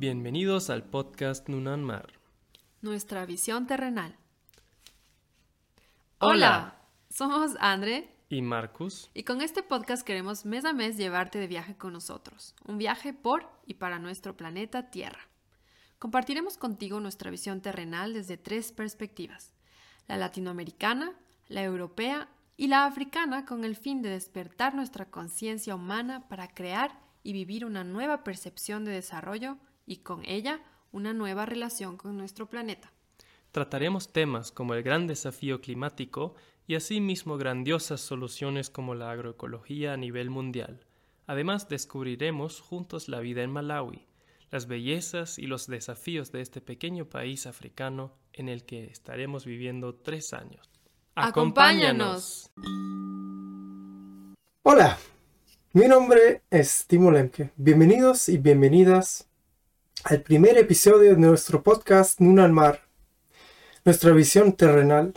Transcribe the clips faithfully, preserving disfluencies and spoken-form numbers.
Bienvenidos al podcast NUNOMAR. Nuestra visión terrenal. ¡Hola! Hola, somos André y Marcus. Y con este podcast queremos mes a mes llevarte de viaje con nosotros. Un viaje por y para nuestro planeta Tierra. Compartiremos contigo nuestra visión terrenal desde tres perspectivas. La latinoamericana, la europea y la africana, con el fin de despertar nuestra conciencia humana para crear y vivir una nueva percepción de desarrollo y con ella una nueva relación con nuestro planeta. Trataremos temas como el gran desafío climático y asimismo grandiosas soluciones como la agroecología a nivel mundial. Además, descubriremos juntos la vida en Malawi, las bellezas y los desafíos de este pequeño país africano en el que estaremos viviendo tres años. ¡Acompáñanos! Hola, mi nombre es Timo Lemke. Bienvenidos y bienvenidas al primer episodio de nuestro podcast NUNOMAR, nuestra visión terrenal.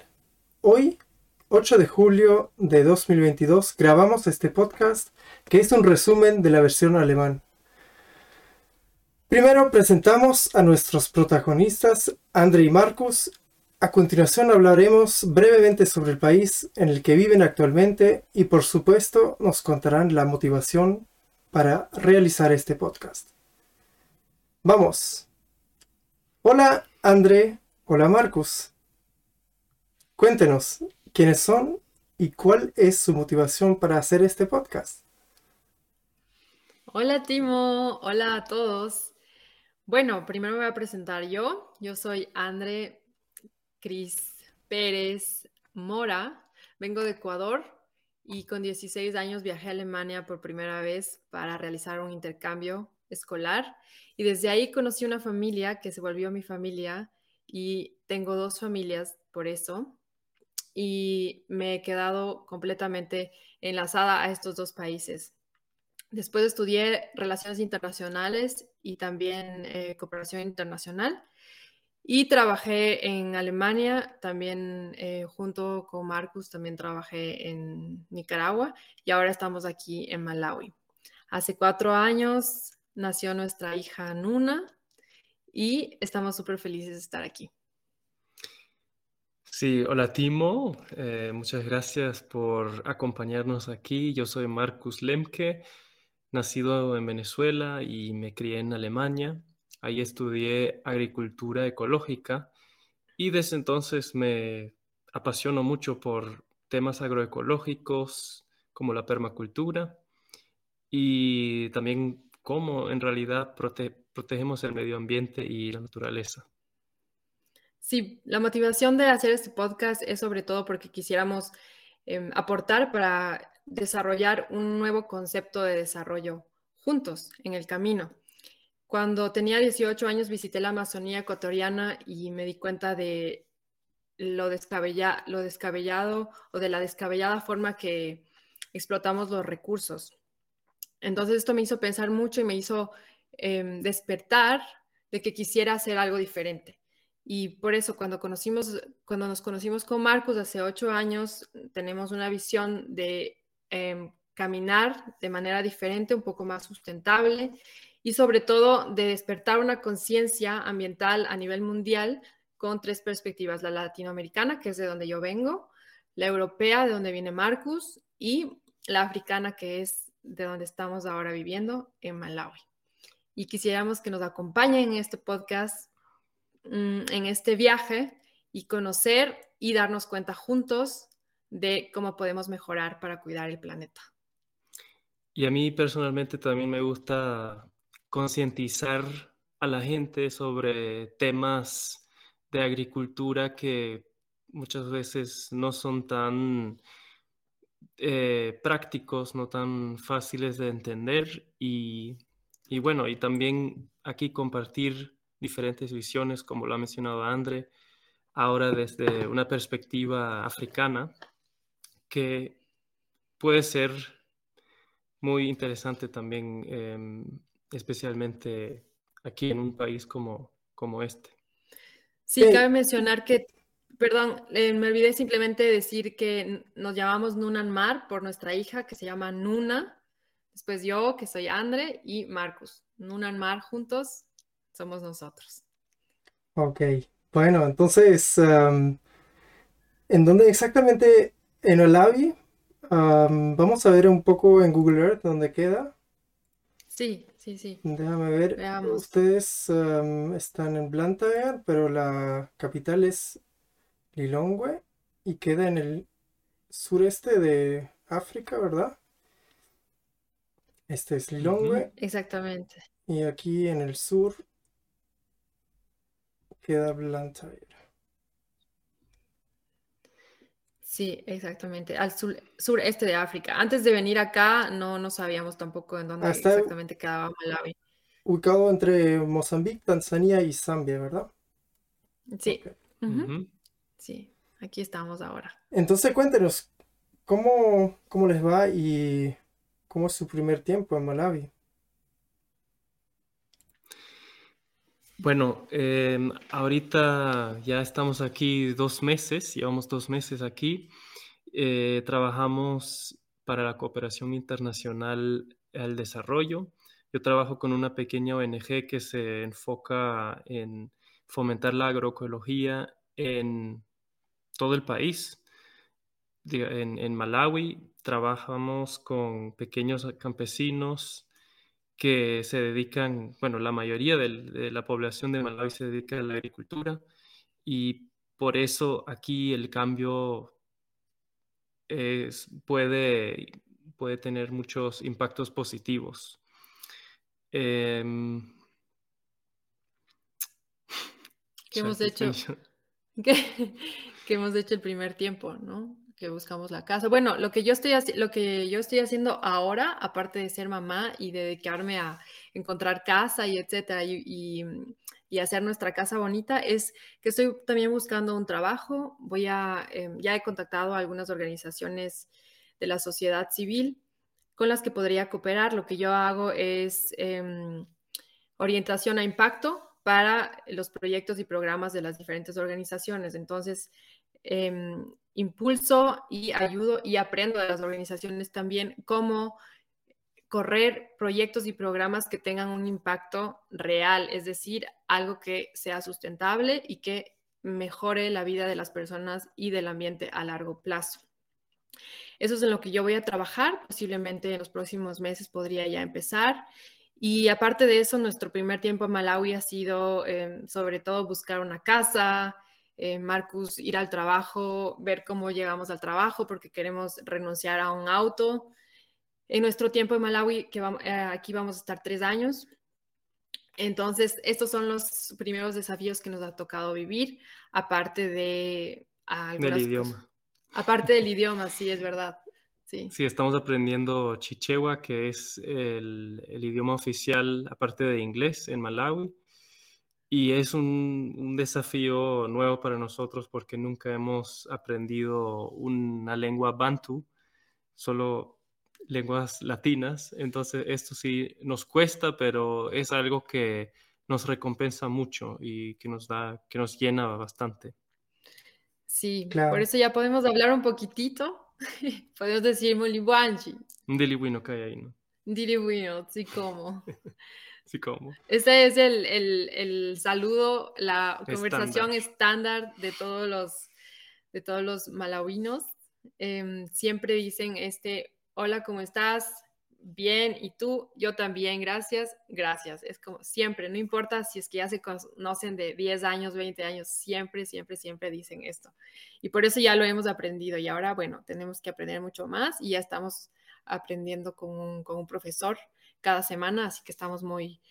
Hoy, ocho de julio de dos mil veintidós, grabamos este podcast que es un resumen de la versión alemán. Primero presentamos a nuestros protagonistas, André y Marcus. A continuación hablaremos brevemente sobre el país en el que viven actualmente y, por supuesto, nos contarán la motivación para realizar este podcast. ¡Vamos! Hola André, hola Marcus. Cuéntenos quiénes son y cuál es su motivación para hacer este podcast. Hola Timo, hola a todos. Bueno, primero me voy a presentar yo. Yo soy André Cris Pérez Mora, vengo de Ecuador y con dieciséis años viajé a Alemania por primera vez para realizar un intercambio escolar y desde ahí conocí una familia que se volvió mi familia y tengo dos familias por eso y me he quedado completamente enlazada a estos dos países. Después estudié Relaciones Internacionales y también eh, Cooperación Internacional y trabajé en Alemania, también eh, junto con Marcus también trabajé en Nicaragua y ahora estamos aquí en Malawi. Hace cuatro años nació nuestra hija Nuna y estamos súper felices de estar aquí. Sí, hola Timo, eh, muchas gracias por acompañarnos aquí. Yo soy Marcus Lemke, nacido en Venezuela y me crié en Alemania. Ahí estudié agricultura ecológica y desde entonces me apasiono mucho por temas agroecológicos como la permacultura y también cómo en realidad prote- protegemos el medio ambiente y la naturaleza. Sí, la motivación de hacer este podcast es sobre todo porque quisiéramos eh, aportar para desarrollar un nuevo concepto de desarrollo juntos en el camino. Cuando tenía dieciocho años visité la Amazonía ecuatoriana y me di cuenta de lo, descabella- lo descabellado o de la descabellada forma que explotamos los recursos. Entonces esto me hizo pensar mucho y me hizo eh, despertar de que quisiera hacer algo diferente. Y por eso cuando, conocimos, cuando nos conocimos con Marcus hace ocho años, tenemos una visión de eh, caminar de manera diferente, un poco más sustentable y sobre todo de despertar una conciencia ambiental a nivel mundial con tres perspectivas. La latinoamericana, que es de donde yo vengo, la europea, de donde viene Marcus, y la africana, que es de donde estamos ahora viviendo, en Malawi. Y quisiéramos que nos acompañen en este podcast, en este viaje, y conocer y darnos cuenta juntos de cómo podemos mejorar para cuidar el planeta. Y a mí personalmente también me gusta concientizar a la gente sobre temas de agricultura que muchas veces no son tan Eh, prácticos, no tan fáciles de entender y, y bueno, y también aquí compartir diferentes visiones, como lo ha mencionado André, ahora desde una perspectiva africana que puede ser muy interesante también, eh, especialmente aquí en un país como, como este. Sí, cabe mencionar que Perdón, eh, me olvidé simplemente decir que nos llamamos NUNOMAR por nuestra hija que se llama Nuna, después yo que soy André y Marcus. NUNOMAR juntos somos nosotros. Ok, bueno, entonces, um, ¿en dónde exactamente? En Olavi. Um, vamos a ver un poco en Google Earth dónde queda. Sí, sí, sí. Déjame ver. Veamos. Ustedes um, están en Blantyre, pero la capital es Lilongwe y queda en el sureste de África, ¿verdad? Este es Lilongwe. Exactamente. Y aquí en el sur queda Blantyre. Sí, exactamente, al sur, sureste de África. Antes de venir acá no, no sabíamos tampoco en dónde Ah, está exactamente quedaba Malawi. ubicado entre Mozambique, Tanzania y Zambia, ¿verdad? Sí, Ok. ujú, Ujú. sí, aquí estamos ahora. Entonces cuéntenos, ¿cómo, cómo les va y cómo es su primer tiempo en Malawi? Bueno, em, ahorita ya estamos aquí dos meses, llevamos dos meses aquí. Eh, trabajamos para la cooperación internacional al desarrollo. Yo trabajo con una pequeña O N G que se enfoca en fomentar la agroecología en todo el país. Diga- En, en Malawi trabajamos con pequeños campesinos que se dedican, bueno, la mayoría del- de la población de Malawi se dedica a la agricultura y por eso aquí el cambio es- puede, puede tener muchos impactos positivos. Em, ¿Qué hemos Chale, hecho? estoy- que, que hemos hecho el primer tiempo, ¿no? Que buscamos la casa. Bueno, lo que yo estoy haci- lo que yo estoy haciendo ahora, aparte de ser mamá y dedicarme a encontrar casa y etcétera, y, y, y hacer nuestra casa bonita, es que estoy también buscando un trabajo. Voy a, eh, ya he contactado a algunas organizaciones de la sociedad civil con las que podría cooperar. Lo que yo hago es em, orientación a impacto para los proyectos y programas de las diferentes organizaciones. Entonces, em, impulso y ayudo y aprendo de las organizaciones también cómo correr proyectos y programas que tengan un impacto real, es decir, algo que sea sustentable y que mejore la vida de las personas y del ambiente a largo plazo. Eso es en lo que yo voy a trabajar. Posiblemente en los próximos meses podría ya empezar. Y aparte de eso, nuestro primer tiempo en Malawi ha sido eh, sobre todo buscar una casa, eh, Marcus ir al trabajo, ver cómo llegamos al trabajo porque queremos renunciar a un auto. En nuestro tiempo en Malawi, que vam- eh, aquí vamos a estar tres años, entonces, estos son los primeros desafíos que nos ha tocado vivir, aparte de del algunas cosas, idioma. aparte del idioma, sí, es verdad. Sí, Sí, estamos aprendiendo Chichewa, que es el, el idioma oficial, aparte de inglés, en Malawi. Y es un, un desafío nuevo para nosotros porque nunca hemos aprendido una lengua bantu, solo lenguas latinas. Entonces, esto sí nos cuesta, pero es algo que nos recompensa mucho y que nos da, que nos llena bastante. sí, por Claro. eso ya podemos hablar un poquitito. Podemos decir Mulibuanchi, Un deliwino que hay ahí, ¿no? Diribuino, sí, como. Sí, como Ese es el, el- el saludo, la estándar. conversación estándar de todos los, de todos los malawinos. Em, siempre dicen este, hola, ¿cómo estás? Bien, ¿y tú? Yo también, gracias, gracias. Es como siempre, no importa si es que ya se conocen de diez años, veinte años, siempre, siempre, siempre dicen esto. Y por eso ya lo hemos aprendido y ahora, bueno, tenemos que aprender mucho más y ya estamos aprendiendo con un, con un profesor cada semana, así que estamos muy,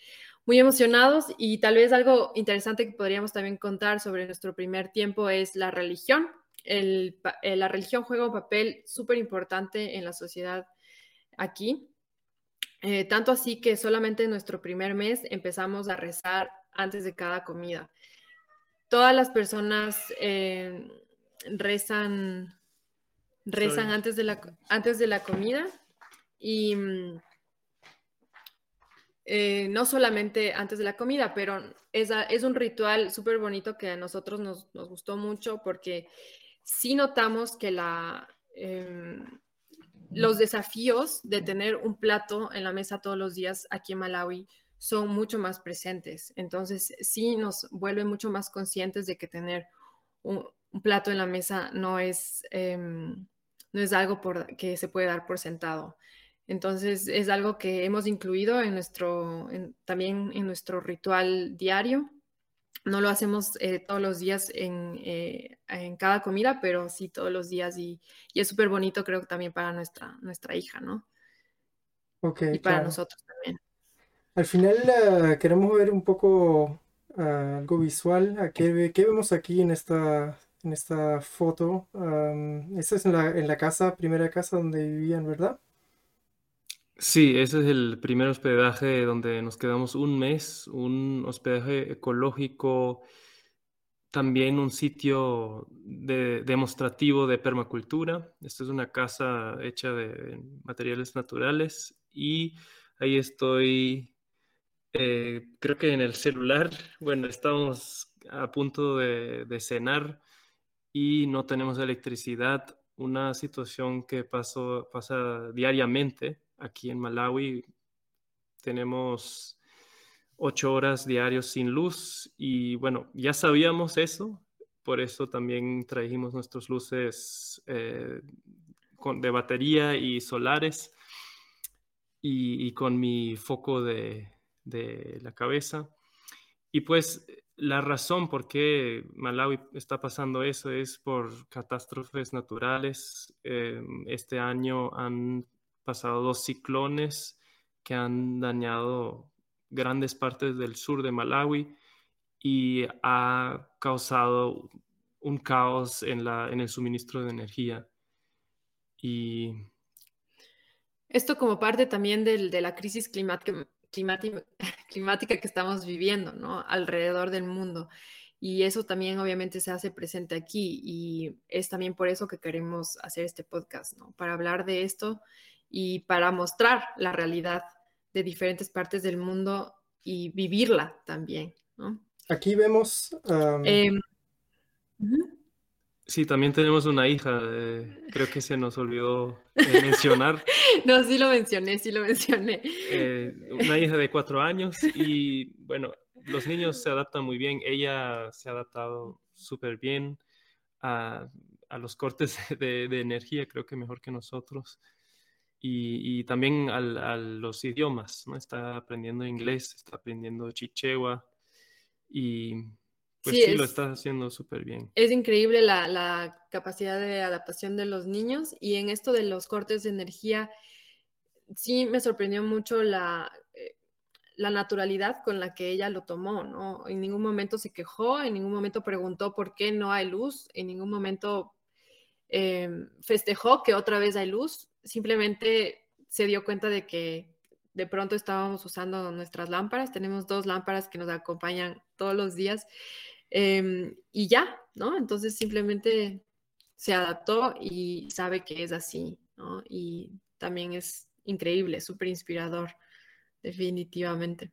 muy emocionados y tal vez algo interesante que podríamos también contar sobre nuestro primer tiempo es la religión. El pa- eh, la religión juega un papel súper importante en la sociedad aquí, eh, tanto así que solamente en nuestro primer mes empezamos a rezar antes de cada comida. Todas las personas eh, rezan, rezan Sorry. antes de la, co- antes de la comida y... mm, eh, no solamente antes de la comida, pero es, a- es un ritual súper bonito que a nosotros nos, nos gustó mucho porque sí notamos que la, em, los desafíos de tener un plato en la mesa todos los días aquí en Malawi son mucho más presentes. Entonces, sí nos vuelve mucho más conscientes de que tener un, un plato en la mesa no es, eh, no es algo por, que se puede dar por sentado. Entonces, es algo que hemos incluido en nuestro, en, también en nuestro ritual diario. No lo hacemos eh, todos los días en, eh, en cada comida, pero sí todos los días. Y, y es súper bonito, creo, también para nuestra, nuestra hija, ¿no? Okay, y para claro. nosotros también. Al final uh, queremos ver un poco uh, algo visual. ¿A qué, qué vemos aquí en esta, en esta foto? Um, esa es en la, en la casa, primera casa donde vivían, ¿verdad? Sí, ese es el primer hospedaje donde nos quedamos un mes, un hospedaje ecológico, también un sitio de, demostrativo de permacultura. Esta es una casa hecha de materiales naturales y ahí estoy, eh, creo que en el celular. Bueno, estamos a punto de, de cenar y no tenemos electricidad, una situación que paso, pasa diariamente. Aquí en Malawi tenemos ocho horas diarios sin luz y bueno, ya sabíamos eso, por eso también trajimos nuestras luces eh, con, de batería y solares y, y con mi foco de, de la cabeza. Y pues la razón por qué Malawi está pasando eso es por catástrofes naturales. Eh, este año han pasado dos ciclones que han dañado grandes partes del sur de Malawi y ha causado un caos en, la, en el suministro de energía. Y esto como parte también del, de la crisis climática, climática, climática que estamos viviendo, ¿no? Alrededor del mundo. Y eso también obviamente se hace presente aquí y es también por eso que queremos hacer este podcast, ¿no? Para hablar de esto y para mostrar la realidad de diferentes partes del mundo y vivirla también, ¿no? Aquí vemos... Um... Eh... Uh-huh. Sí, también tenemos una hija, eh, creo que se nos olvidó eh, mencionar. No, sí lo mencioné, sí lo mencioné. Eh, una hija de cuatro años y, bueno, los niños se adaptan muy bien. Ella se ha adaptado súper bien a, a los cortes de, de energía, creo que mejor que nosotros. Y, y también al, a los idiomas, ¿no? Está aprendiendo inglés, está aprendiendo chichewa y pues sí, sí es, lo está haciendo súper bien. Es increíble la, la capacidad de adaptación de los niños y en esto de los cortes de energía sí me sorprendió mucho la, la naturalidad con la que ella lo tomó, ¿no? En ningún momento se quejó, en ningún momento preguntó por qué no hay luz, en ningún momento eh, festejó que otra vez hay luz. Simplemente se dio cuenta de que de pronto estábamos usando nuestras lámparas. Tenemos dos lámparas que nos acompañan todos los días eh, y ya, ¿no? Entonces simplemente se adaptó y sabe que es así, ¿no? Y también es increíble, súper inspirador, definitivamente.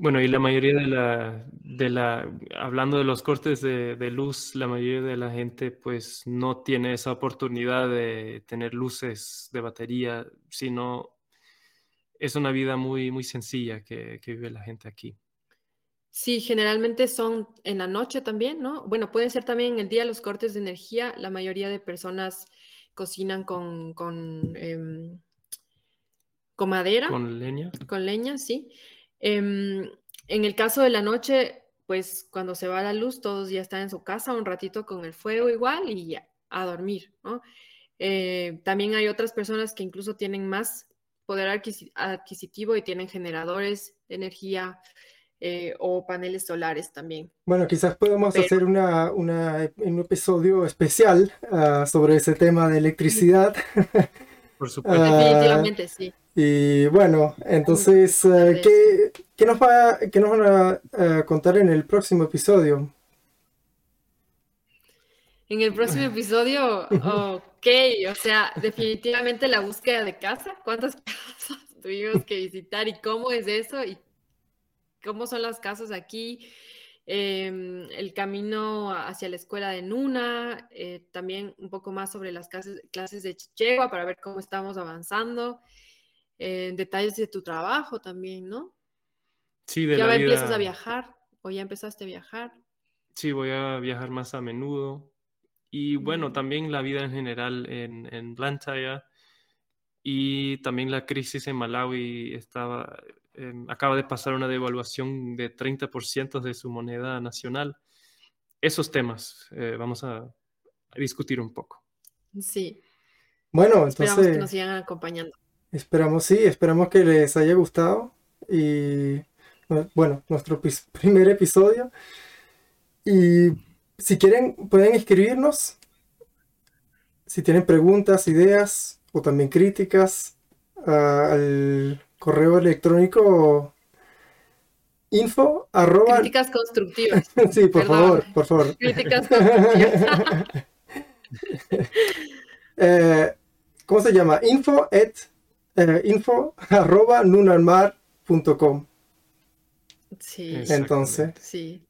Bueno, y la mayoría de la, de la hablando de los cortes de, de luz, la mayoría de la gente pues no tiene esa oportunidad de tener luces de batería, sino es una vida muy, muy sencilla que, que vive la gente aquí. Sí, generalmente son en la noche también, ¿no? Bueno, pueden ser también en el día los cortes de energía. La mayoría de personas cocinan con, con, eh, con madera. Con leña. Con leña, sí. En el caso de la noche, pues cuando se va la luz, todos ya están en su casa un ratito con el fuego igual y ya, a dormir, ¿no? Eh, también hay otras personas que incluso tienen más poder adquis- adquisitivo y tienen generadores de energía eh, o paneles solares también. Bueno, quizás podemos Pero... hacer una, una, un episodio especial uh, sobre ese tema de electricidad. Por supuesto. Uh... Definitivamente, sí. Y bueno, entonces, ¿qué, qué, nos va, ¿qué nos van a uh, contar en el próximo episodio? En el próximo episodio, ok, o sea, definitivamente la búsqueda de casa, cuántas casas tuvimos que visitar y cómo es eso y cómo son las casas aquí, eh, el camino hacia la escuela de Nuna, eh, también un poco más sobre las clases, clases de Chichewa para ver cómo estamos avanzando. Eh, detalles de tu trabajo también, ¿no? Sí, de ¿Ya la vida... empiezas a viajar o ya empezaste a viajar? Sí, voy a viajar más a menudo. Y bueno, también la vida en general en, en Blantyre y también la crisis en Malawi estaba, eh, acaba de pasar una devaluación de treinta por ciento de su moneda nacional. Esos temas eh, vamos a, a discutir un poco. Sí. Bueno, entonces... Esperamos que nos sigan acompañando. Esperamos, sí, esperamos que les haya gustado. Y bueno, nuestro p- primer episodio. Y si quieren, pueden escribirnos. Si tienen preguntas, ideas o también críticas a, al correo electrónico info arroba... Críticas constructivas. Sí, por ¿verdad? favor, por favor. Críticas constructivas. eh, ¿Cómo se llama? Info at eh, info arroba nunamar punto com. Sí. Entonces. Sí.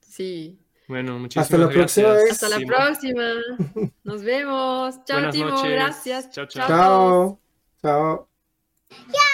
Sí. Bueno, muchísimas Hasta la gracias. Próxima vez. Hasta la próxima. Nos vemos. Chao, Buenas Timo. Noches. Gracias. Chao, chao. Chao. Chao.